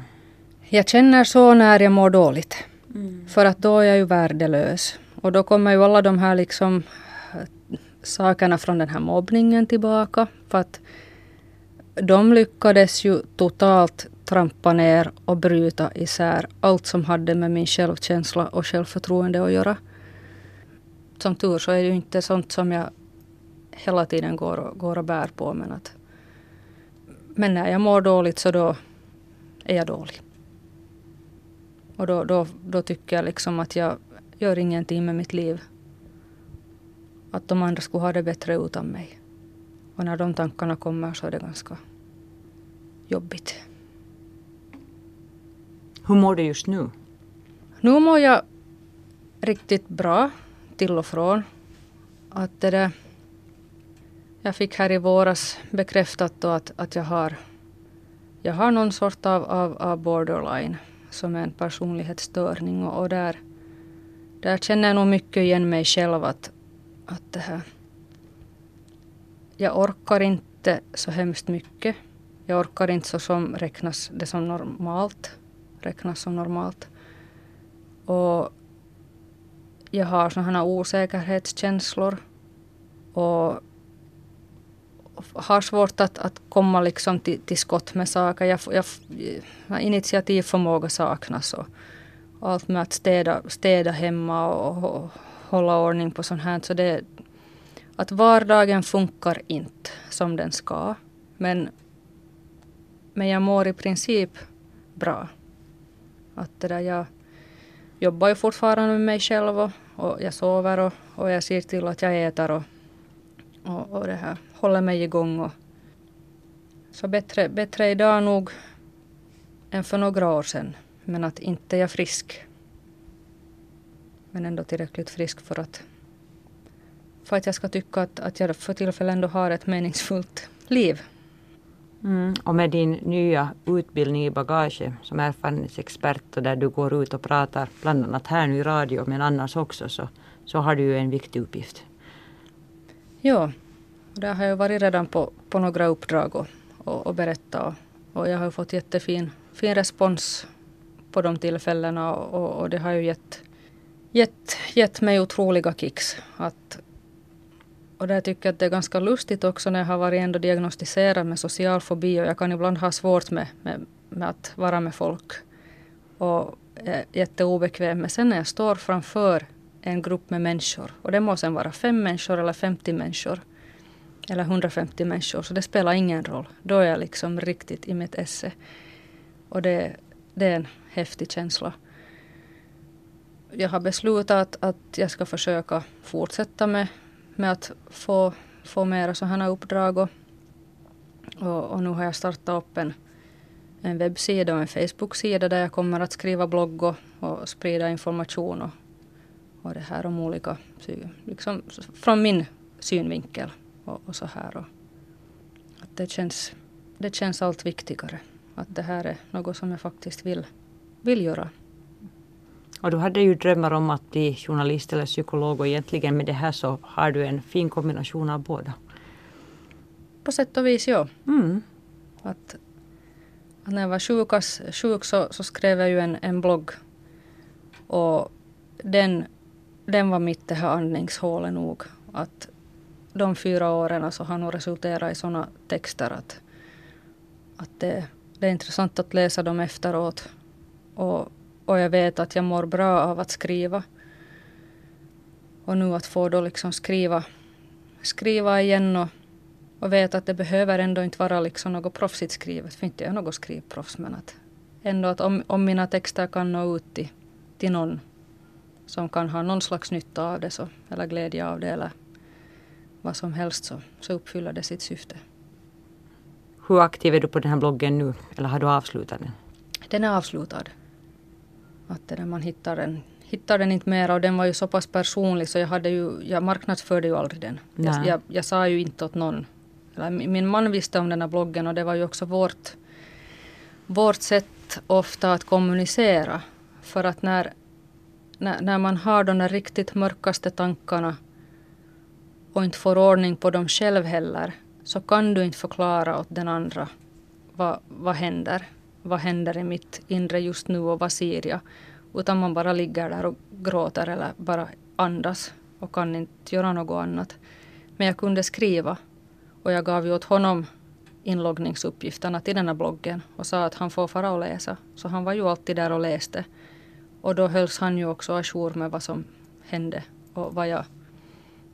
Jag känner så när jag mår dåligt. Mm. För att då är jag ju värdelös. Och då kommer ju alla de här liksom... sakerna från den här mobbningen tillbaka. För att de lyckades ju totalt trampa ner och bryta isär allt som hade med min självkänsla och självförtroende att göra. Som tur så är det ju inte sånt som jag hela tiden går och bär på. Men när jag mår dåligt så då är jag dålig. Och då tycker jag liksom att jag gör ingenting med mitt liv. Att de andra skulle ha det bättre utan mig. Och när de tankarna kommer så är det ganska jobbigt. Hur mår du just nu? Nu mår jag riktigt bra till och från. Att det där, jag fick här i våras bekräftat då att jag har någon sort av borderline. Som är en personlighetsstörning. Och där känner jag nog mycket igen mig själv att det här. Jag orkar inte så hemskt mycket. Jag orkar inte så som räknas det som normalt. Och jag har sådana osäkerhetskänslor. Och har svårt att komma liksom till skott med saker. Initiativförmåga saknas. Och allt med att städa hemma och hålla ordning på sånt här. Så det, att vardagen funkar inte som den ska. Men jag mår i princip bra. Att det där, jag jobbar ju fortfarande med mig själv. Och jag sover och jag ser till att jag äter. Och det här håller mig igång. Så bättre idag nog än för några år sedan. Men att inte jag frisk. Men ändå tillräckligt frisk för att jag ska tycka att jag för tillfället ändå har ett meningsfullt liv. Mm. Och med din nya utbildning i bagage som erfarenhetsexpert och där du går ut och pratar bland annat här nu i radio men annars också så har du ju en viktig uppgift. Ja, där har jag varit redan på några uppdrag och berätta och jag har fått jättefin respons på de tillfällena och det har ju gett mig otroliga kicks. Att Och där tycker jag att det är ganska lustigt också när jag har varit ändå diagnostiserad med socialfobi. Och jag kan ibland ha svårt med att vara med folk. Och är jätteobekväm. Men sen när jag står framför en grupp med människor. Och det må sen vara 5 människor eller 50 människor. Eller 150 människor. Så det spelar ingen roll. Då är jag liksom riktigt i mitt esse. Och det är en häftig känsla. Jag har beslutat att jag ska försöka fortsätta med att få mera sådana här uppdrag. Och nu har jag startat upp en webbsida och en Facebook-sida där jag kommer att skriva blogg och sprida information och det här om olika, liksom från min synvinkel och så här. Och att det känns allt viktigare att det här är något som jag faktiskt vill göra. Och du hade ju drömmar om att bli journalist eller psykolog och egentligen med det här så har du en fin kombination av båda. På sätt och vis, ja. Mm. Att när jag var sjuk så skrev jag ju en blogg och den var mitt det här andningshålet nog. Att de 4 åren så har nog resulterat i sådana texter att det är intressant att läsa dem efteråt och jag vet att jag mår bra av att skriva. Och nu att få då liksom skriva igen och veta att det behöver ändå inte vara liksom något proffsigt skrivet. För inte jag är något skrivproffs, men att ändå att om mina texter kan nå ut till någon som kan ha någon slags nytta av det så, eller glädje av det eller vad som helst så uppfyller det sitt syfte. Hur aktiv är du på den här bloggen nu? Eller har du avslutat den? Den är avslutad. Att det där man hittar den inte mer och den var ju så pass personlig så jag marknadsförde ju aldrig den. Jag sa ju inte åt någon. Eller, min man visste om den här bloggen och det var ju också vårt sätt ofta att kommunicera. För att när man har de där riktigt mörkaste tankarna och inte får ordning på dem själv heller så kan du inte förklara åt den andra vad händer. Vad händer i mitt inre just nu och vad ser jag? Utan man bara ligger där och gråter eller bara andas och kan inte göra något annat. Men jag kunde skriva och jag gav ju åt honom inloggningsuppgifterna till den här bloggen och sa att han får fara och läsa. Så han var ju alltid där och läste. Och då hölls han ju också ajour med vad som hände och vad jag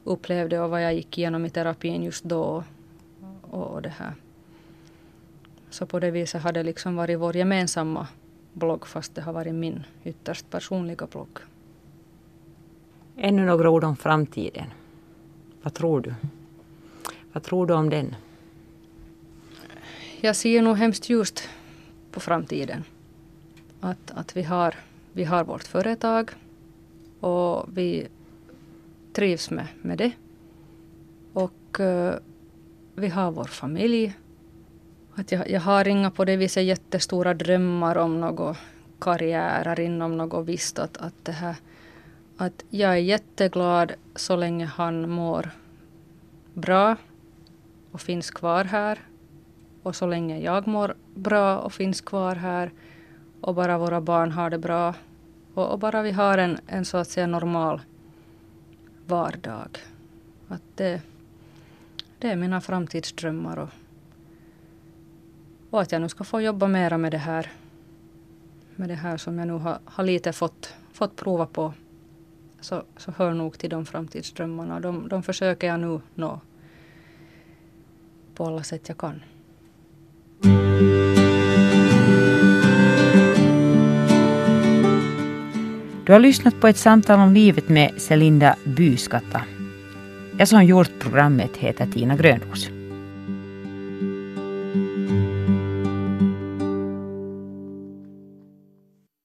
upplevde och vad jag gick igenom i terapin just då och det här. Så på det viset har det liksom varit vår gemensamma blogg fast det har varit min ytterst personliga blogg. Ännu några ord om framtiden. Vad tror du? Vad tror du om den? Jag ser nog hemskt ljust på framtiden. Att vi har vårt företag och vi trivs med det. Och vi har vår familj. Att jag har inga på det viset jättestora drömmar om något karriärer inom något visst. Att jag är jätteglad så länge han mår bra och finns kvar här. Och så länge jag mår bra och finns kvar här. Och bara våra barn har det bra. Och bara vi har en så att säga normal vardag. Att det är mina framtidsdrömmar och att jag nu ska få jobba mera med det här som jag nu har lite fått prova på. Så hör nog till de framtidsdrömmarna. De försöker jag nu nå på alla sätt jag kan. Du har lyssnat på ett samtal om livet med Celinda Byskata. Jag som gjort programmet heter Tiina Grönroos.